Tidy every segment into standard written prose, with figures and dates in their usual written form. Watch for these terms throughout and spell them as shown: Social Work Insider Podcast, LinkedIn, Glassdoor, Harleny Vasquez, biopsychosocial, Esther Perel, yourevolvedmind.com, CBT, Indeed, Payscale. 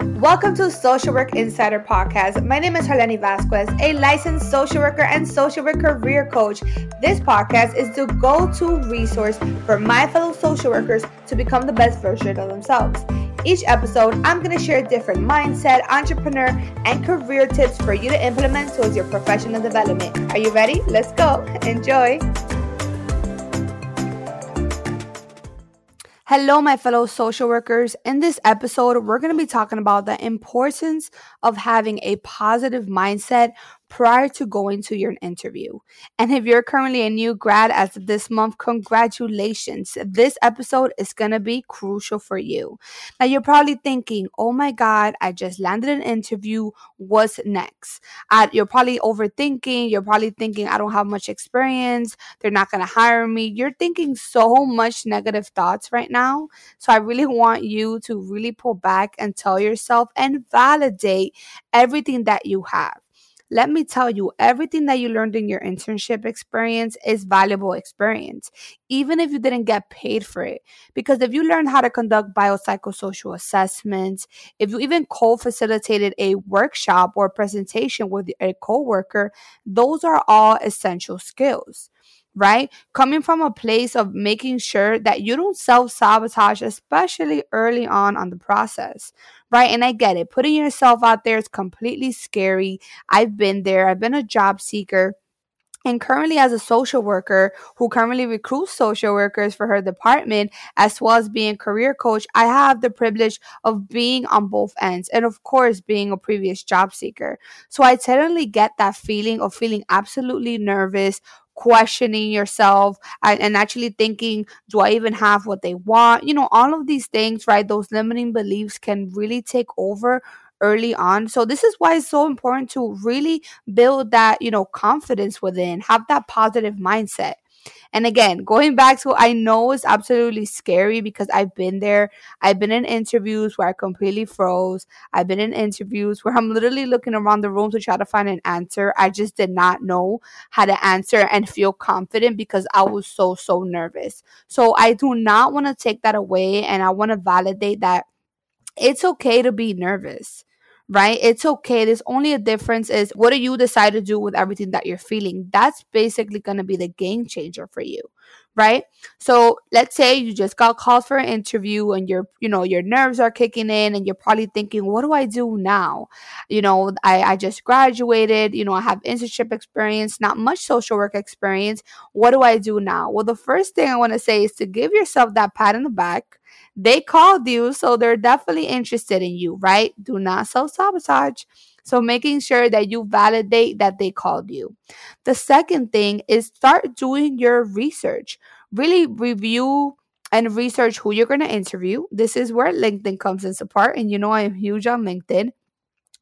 Welcome to Social Work Insider Podcast. My name is Harleny Vasquez, a licensed social worker and social work career coach. This podcast is the go-to resource for my fellow social workers to become the best version of themselves. Each episode, I'm going to share different mindset, entrepreneur, and career tips for you to implement towards your professional development. Are you ready? Let's go. Enjoy. Hello, my fellow social workers. In this episode, we're going to be talking about the importance of having a positive mindset prior to going to your interview. And if you're currently a new grad as of this month, congratulations. This episode is going to be crucial for you. Now, you're probably thinking, oh my God, I just landed an interview. What's next? You're probably overthinking. You're probably thinking, I don't have much experience. They're not going to hire me. You're thinking so much negative thoughts right now. So I really want you to really pull back and tell yourself and validate everything that you have. Let me tell you, everything that you learned in your internship experience is valuable experience, even if you didn't get paid for it. Because if you learned how to conduct biopsychosocial assessments, if you even co-facilitated a workshop or presentation with a coworker, those are all essential skills, right? Coming from a place of making sure that you don't self-sabotage, especially early on the process, right? And I get it. Putting yourself out there is completely scary. I've been there. I've been a job seeker. And currently as a social worker who currently recruits social workers for her department, as well as being a career coach, I have the privilege of being on both ends and, of course, being a previous job seeker. So I totally get that feeling of feeling absolutely nervous, questioning yourself and actually thinking, do I even have what they want? You know, all of these things, right? Those limiting beliefs can really take over early on. So this is why it's so important to really build that, you know, confidence within, have that positive mindset. And again, going back to, I know it's absolutely scary because I've been there. I've been in interviews where I completely froze. I've been in interviews where I'm literally looking around the room to try to find an answer. I just did not know how to answer and feel confident because I was so nervous. So I do not want to take that away. And I want to validate that it's okay to be nervous. Right? It's okay. There's only a difference is what do you decide to do with everything that you're feeling? That's basically going to be the game changer for you, right? So let's say you just got called for an interview and your nerves are kicking in and you're probably thinking, what do I do now? You know, I just graduated, you know, I have internship experience, not much social work experience. What do I do now? Well, the first thing I want to say is to give yourself that pat on the back. They called you, so they're definitely interested in you, right? Do not self-sabotage. So making sure that you validate that they called you. The second thing is start doing your research. Really review and research who you're going to interview. This is where LinkedIn comes into play, and you know I am huge on LinkedIn.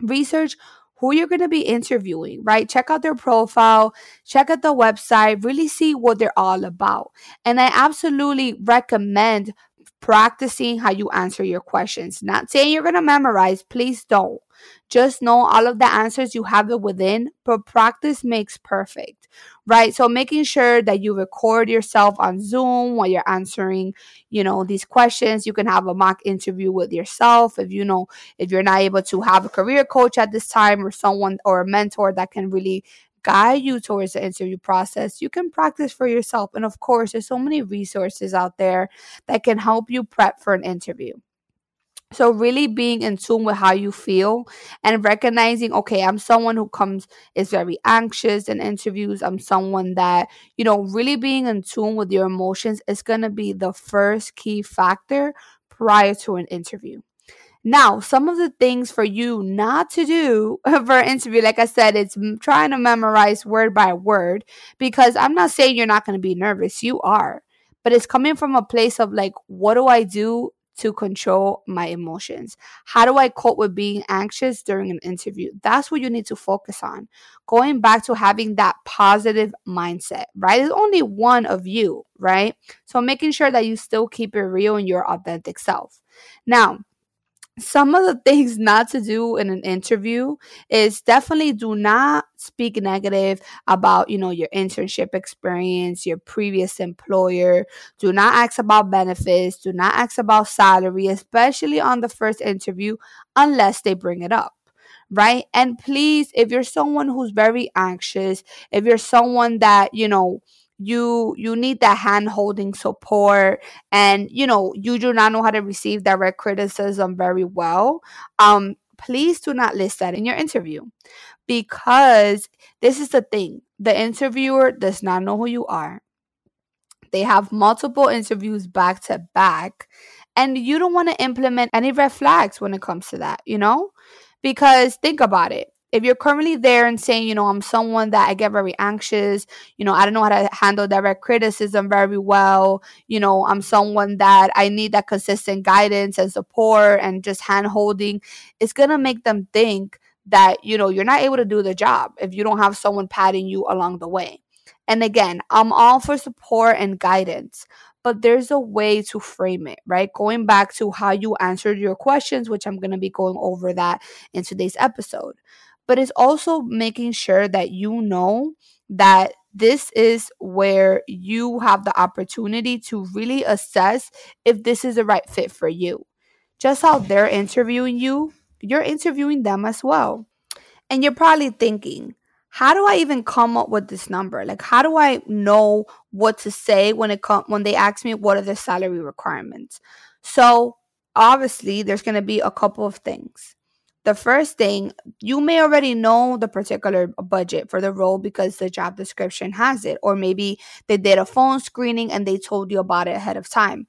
Research who you're going to be interviewing, right? Check out their profile, check out the website, really see what they're all about. And I absolutely recommend practicing how you answer your questions. Not saying you're going to memorize. Please don't. Just know all of the answers you have it within, but practice makes perfect, right? So making sure that you record yourself on Zoom while you're answering, you know, these questions. You can have a mock interview with yourself if you're not able to have a career coach at this time or someone or a mentor that can really guide you towards the interview process. You can practice for yourself. And of course, there's so many resources out there that can help you prep for an interview. So really being in tune with how you feel and recognizing, okay, I'm someone who is very anxious in interviews. I'm someone that, you know, really being in tune with your emotions is going to be the first key factor prior to an interview. Now, some of the things for you not to do for an interview, like I said, it's trying to memorize word by word, because I'm not saying you're not going to be nervous. You are. But it's coming from a place of like, what do I do to control my emotions? How do I cope with being anxious during an interview? That's what you need to focus on. Going back to having that positive mindset, right? There's only one of you, right? So making sure that you still keep it real and your authentic self. Now, some of the things not to do in an interview is definitely do not speak negative about, you know, your internship experience, your previous employer. Do not ask about benefits. Do not ask about salary, especially on the first interview, unless they bring it up. Right? And please, if you're someone who's very anxious, if you're someone that, you know, you need that hand-holding support and, you know, you do not know how to receive direct criticism very well, please do not list that in your interview, because this is the thing. The interviewer does not know who you are. They have multiple interviews back to back, and you don't want to implement any red flags when it comes to that, you know, because think about it. If you're currently there and saying, you know, I'm someone that I get very anxious, you know, I don't know how to handle direct criticism very well, you know, I'm someone that I need that consistent guidance and support and just hand holding, it's going to make them think that, you know, you're not able to do the job if you don't have someone patting you along the way. And again, I'm all for support and guidance, but there's a way to frame it, right? Going back to how you answered your questions, which I'm going to be going over that in today's episode. But it's also making sure that you know that this is where you have the opportunity to really assess if this is the right fit for you. Just how they're interviewing you, you're interviewing them as well. And you're probably thinking, how do I even come up with this number? Like, how do I know what to say when they ask me what are the salary requirements? So obviously, there's going to be a couple of things. The first thing, you may already know the particular budget for the role because the job description has it, or maybe they did a phone screening and they told you about it ahead of time.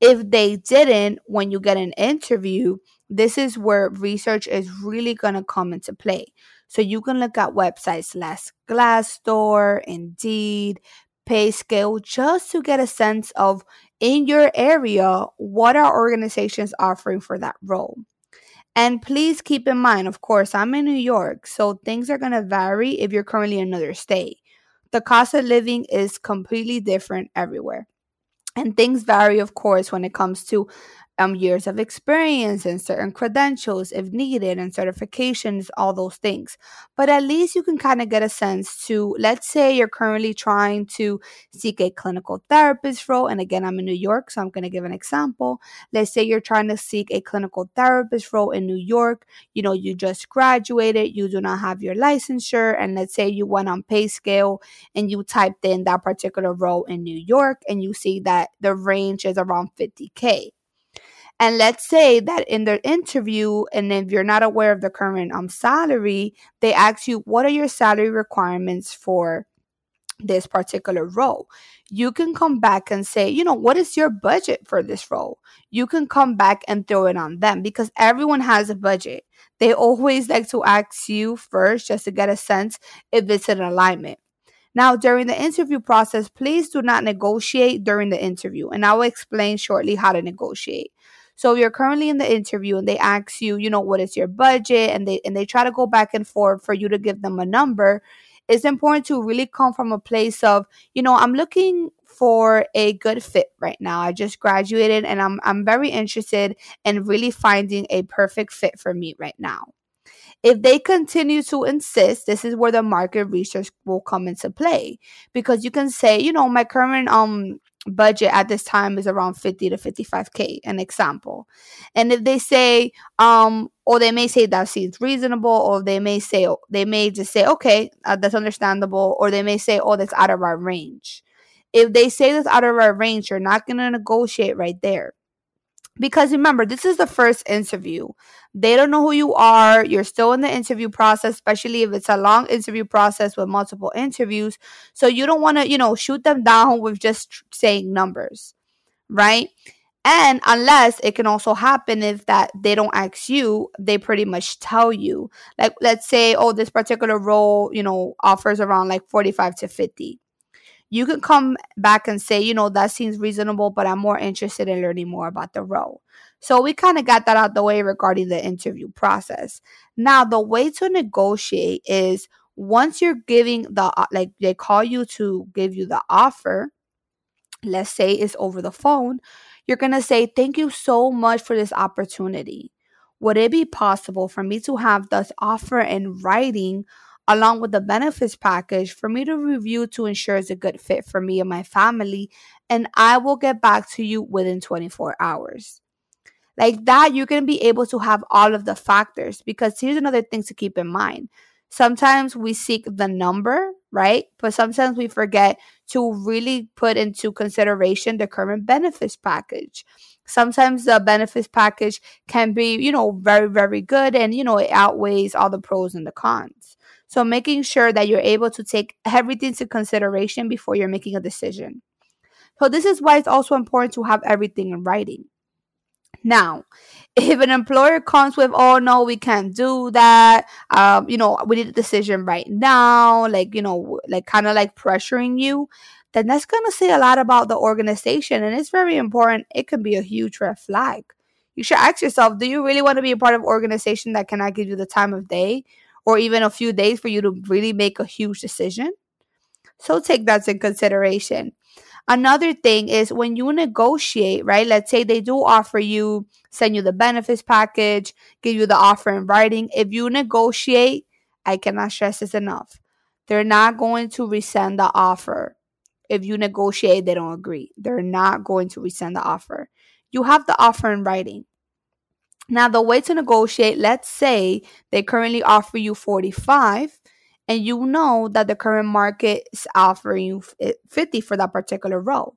If they didn't, when you get an interview, this is where research is really going to come into play. So you can look at websites like Glassdoor, Indeed, Payscale, just to get a sense of, in your area, what are organizations offering for that role. And please keep in mind, of course, I'm in New York, so things are going to vary if you're currently in another state. The cost of living is completely different everywhere. And things vary, of course, when it comes to years of experience and certain credentials, if needed, and certifications, all those things. But at least you can kind of get a sense to, let's say you're currently trying to seek a clinical therapist role. And again, I'm in New York, so I'm going to give an example. Let's say you're trying to seek a clinical therapist role in New York. You know, you just graduated, you do not have your licensure. And let's say you went on Payscale and you typed in that particular role in New York, and you see that the range is around $50K. And let's say that in the interview, and if you're not aware of the current salary, they ask you, what are your salary requirements for this particular role? You can come back and say, you know, what is your budget for this role? You can come back and throw it on them, because everyone has a budget. They always like to ask you first just to get a sense if it's in alignment. Now, during the interview process, please do not negotiate during the interview. And I will explain shortly how to negotiate. So you're currently in the interview and they ask you, you know, what is your budget? And they try to go back and forth for you to give them a number. It's important to really come from a place of, you know, I'm looking for a good fit right now. I just graduated and I'm very interested in really finding a perfect fit for me right now. If they continue to insist, this is where the market research will come into play, because you can say, you know, my current budget at this time is around 50 to 55K, an example. And if they say, or they may say that seems reasonable, or they may just say, okay, that's understandable, or they may say, oh, that's out of our range. If they say that's out of our range, you're not going to negotiate right there. Because remember, this is the first interview. They don't know who you are. You're still in the interview process, especially if it's a long interview process with multiple interviews. So you don't want to, you know, shoot them down with just saying numbers, right? And unless it can also happen if that they don't ask you, they pretty much tell you. Like, let's say, oh, this particular role, you know, offers around like 45 to 50. You can come back and say, you know, that seems reasonable, but I'm more interested in learning more about the role. So we kind of got that out the way regarding the interview process. Now, the way to negotiate is, once you're giving like they call you to give you the offer, let's say it's over the phone, you're going to say, thank you so much for this opportunity. would it be possible for me to have this offer in writing along with the benefits package for me to review to ensure it's a good fit for me and my family, and I will get back to you within 24 hours. Like that, you're going to be able to have all of the factors, because here's another thing to keep in mind. Sometimes we seek the number, right? But sometimes we forget to really put into consideration the current benefits package. Sometimes the benefits package can be, very, very good, and, it outweighs all the pros and the cons. So making sure that you're able to take everything into consideration before you're making a decision. So this is why it's also important to have everything in writing. Now, if an employer comes with, oh, no, we can't do that, we need a decision right now, pressuring you, then that's going to say a lot about the organization. And it's very important. It can be a huge red flag. You should ask yourself, do you really want to be a part of an organization that cannot give you the time of day or even a few days for you to really make a huge decision? So take that into consideration. Another thing is when you negotiate, right? Let's say they do offer you, send you the benefits package, give you the offer in writing. If you negotiate, I cannot stress this enough, they're not going to rescind the offer. If you negotiate, they don't agree, they're not going to rescind the offer. You have the offer in writing. Now, the way to negotiate, let's say they currently offer you 45, and you know that the current market is offering you 50 for that particular role.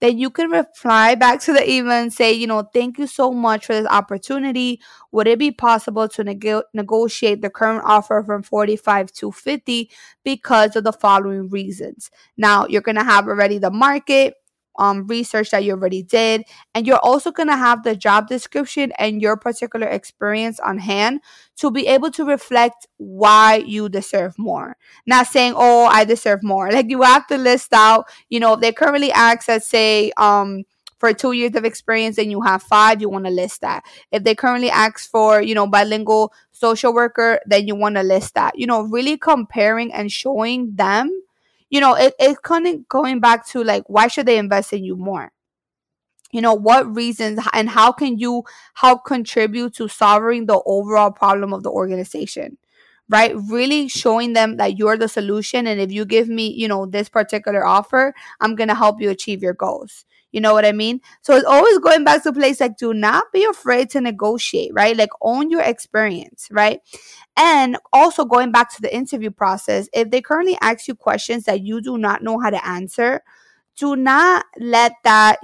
Then you can reply back to the email and say, thank you so much for this opportunity. Would it be possible to negotiate the current offer from 45 to 50 because of the following reasons? Now, you're going to have already the market research that you already did, and you're also going to have the job description and your particular experience on hand to be able to reflect why you deserve more. Not saying, oh, I deserve more. Like, you have to list out, if they currently ask, let's say, for 2 years of experience and you have 5, you want to list that. If they currently ask for, bilingual social worker, then you want to list that. Really comparing and showing them. It's kind of going back to, why should they invest in you more? What reasons and how can you help contribute to solving the overall problem of the organization, right? Really showing them that you're the solution. And if you give me, this particular offer, I'm going to help you achieve your goals. You know what I mean? So it's always going back to a place like, do not be afraid to negotiate, right? Own your experience, right? And also going back to the interview process, if they currently ask you questions that you do not know how to answer, do not let that,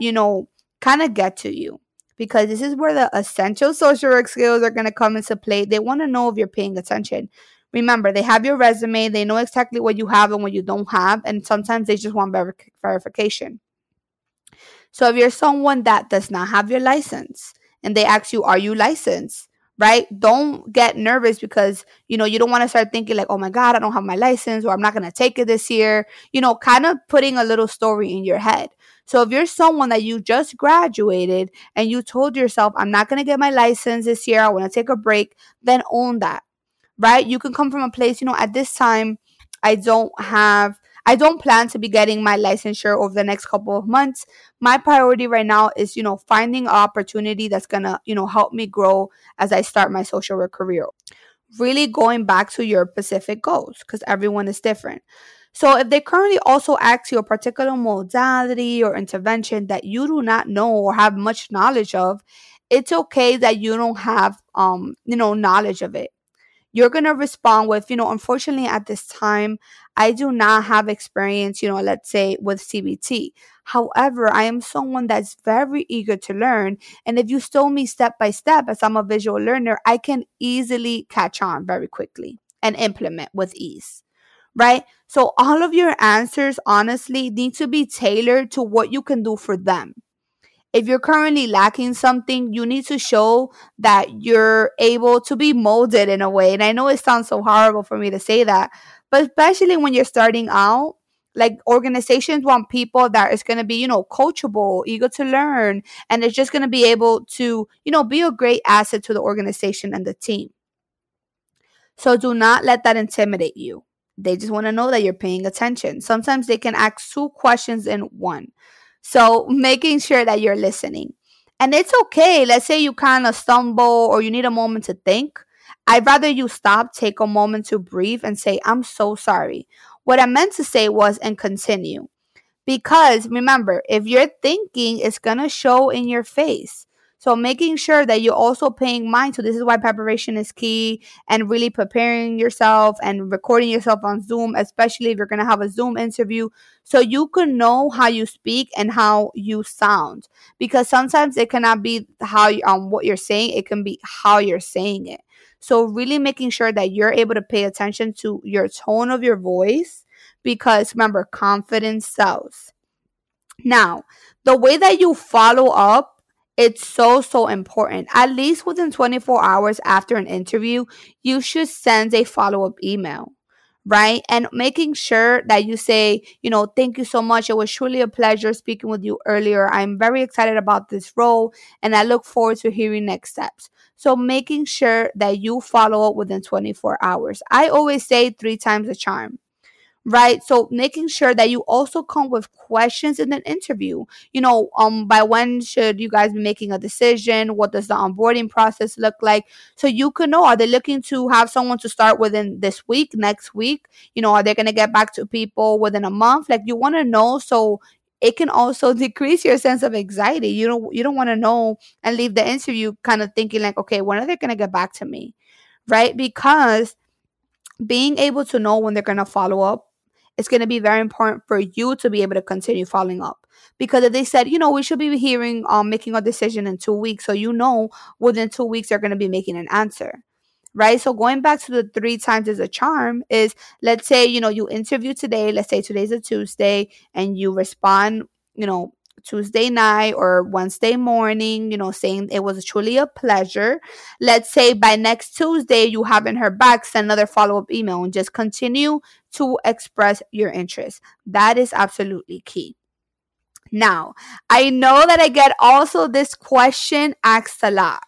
kind of get to you, because this is where the essential social work skills are going to come into play. They want to know if you're paying attention. Remember, they have your resume. They know exactly what you have and what you don't have. And sometimes they just want verification. So if you're someone that does not have your license and they ask you, are you licensed, right? Don't get nervous, because, you don't want to start thinking oh, my God, I don't have my license, or I'm not going to take it this year. Kind of putting a little story in your head. So if you're someone that you just graduated and you told yourself, I'm not going to get my license this year, I want to take a break, then own that, right? You can come from a place, at this time, I don't plan to be getting my licensure over the next couple of months. My priority right now is, finding an opportunity that's going to, help me grow as I start my social work career. Really going back to your specific goals, because everyone is different. So if they currently also ask you a particular modality or intervention that you do not know or have much knowledge of, it's okay that you don't have, knowledge of it. You're going to respond with, unfortunately, at this time, I do not have experience, let's say with CBT. However, I am someone that's very eager to learn. And if you show me step by step, as I'm a visual learner, I can easily catch on very quickly and implement with ease, right? So all of your answers, honestly, need to be tailored to what you can do for them. If you're currently lacking something, you need to show that you're able to be molded in a way. And I know it sounds so horrible for me to say that, but especially when you're starting out, organizations want people that is going to be, coachable, eager to learn, and it's just going to be able to, be a great asset to the organization and the team. So do not let that intimidate you. They just want to know that you're paying attention. Sometimes they can ask 2 questions in one. So making sure that you're listening. And it's okay. Let's say you kind of stumble or you need a moment to think. I'd rather you stop, take a moment to breathe and say, I'm so sorry. What I meant to say was, and continue. Because remember, if you're thinking, it's going to show in your face. So making sure that you're also paying mind to, this is why preparation is key, and really preparing yourself and recording yourself on Zoom, especially if you're going to have a Zoom interview, so you can know how you speak and how you sound. Because sometimes it cannot be how you, what you're saying, it can be how you're saying it. So really making sure that you're able to pay attention to your tone of your voice, because remember, confidence sells. Now, the way that you follow up, it's so important. At least within 24 hours after an interview, you should send a follow-up email, right? And making sure that you say, you know, thank you so much. It was truly a pleasure speaking with you earlier. I'm very excited about this role, and I look forward to hearing next steps. So making sure that you follow up within 24 hours. I always say 3 times the charm. Right. So making sure that you also come with questions in an interview, you know, by when should you guys be making a decision? What does the onboarding process look like? So you can know, are they looking to have someone to start within this week, next week? You know, are they going to get back to people within a month? Like, you want to know, so it can also decrease your sense of anxiety. You don't want to know and leave the interview kind of thinking like, okay, when are they going to get back to me? Right. Because being able to know when they're going to follow up, it's going to be very important for you to be able to continue following up. Because if they said, you know, we should be hearing, making a decision in 2 weeks. So, you know, within 2 weeks, they're going to be making an answer, right? So going back to the 3 times is a charm is, let's say, you know, you interview today. Let's say today's a Tuesday and you respond, you know, Tuesday night or Wednesday morning, you know, saying it was truly a pleasure. Let's say by next Tuesday, you haven't heard back, send another follow-up email and just continue to express your interest. That is absolutely key. Now, I know that I get also this question asked a lot,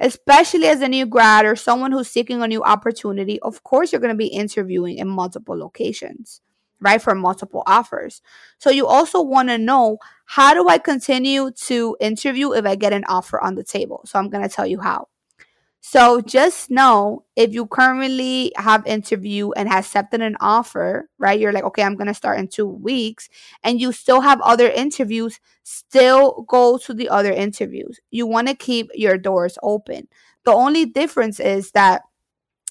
especially as a new grad or someone who's seeking a new opportunity. Of course, you're going to be interviewing in multiple locations, right, for multiple offers. So you also want to know, how do I continue to interview if I get an offer on the table? So I'm going to tell you how. So just know, if you currently have interview and have accepted an offer, right, you're like, okay, I'm going to start in 2 weeks, and you still have other interviews, still go to the other interviews. You want to keep your doors open. The only difference is that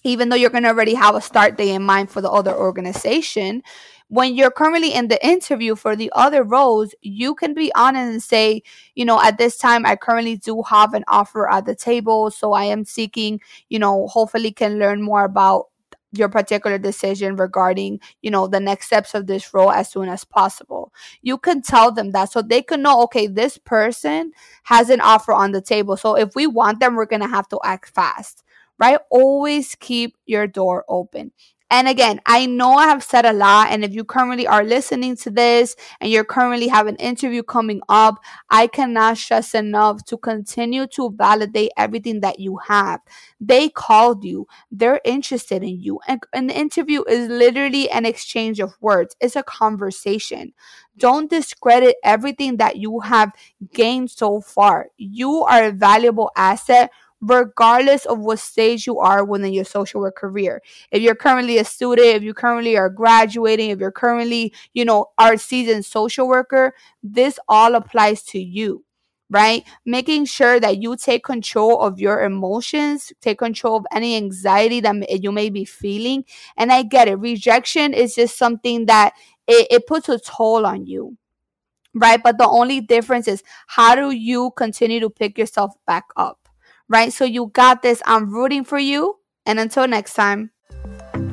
even though you're going to already have a start day in mind for the other organization, when you're currently in the interview for the other roles, you can be honest and say, you know, at this time, I currently do have an offer at the table. So I am seeking, you know, hopefully can learn more about your particular decision regarding, you know, the next steps of this role as soon as possible. You can tell them that so they can know, okay, this person has an offer on the table. So if we want them, we're going to have to act fast. Right? Always keep your door open. And again, I know I have said a lot. And if you currently are listening to this and you're currently have an interview coming up, I cannot stress enough to continue to validate everything that you have. They called you. They're interested in you. And an interview is literally an exchange of words. It's a conversation. Don't discredit everything that you have gained so far. You are a valuable asset regardless of what stage you are within your social work career. If you're currently a student, if you currently are graduating, if you're currently, you know, are a seasoned social worker, this all applies to you, right? Making sure that you take control of your emotions, take control of any anxiety that you may be feeling. And I get it. Rejection is just something that it puts a toll on you, right? But the only difference is, how do you continue to pick yourself back up? Right? So you got this. I'm rooting for you. And until next time.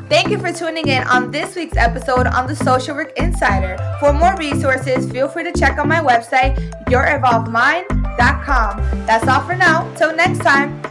Thank you for tuning in on this week's episode on the Social Work Insider. For more resources, feel free to check out my website, yourevolvedmind.com. That's all for now. Till next time.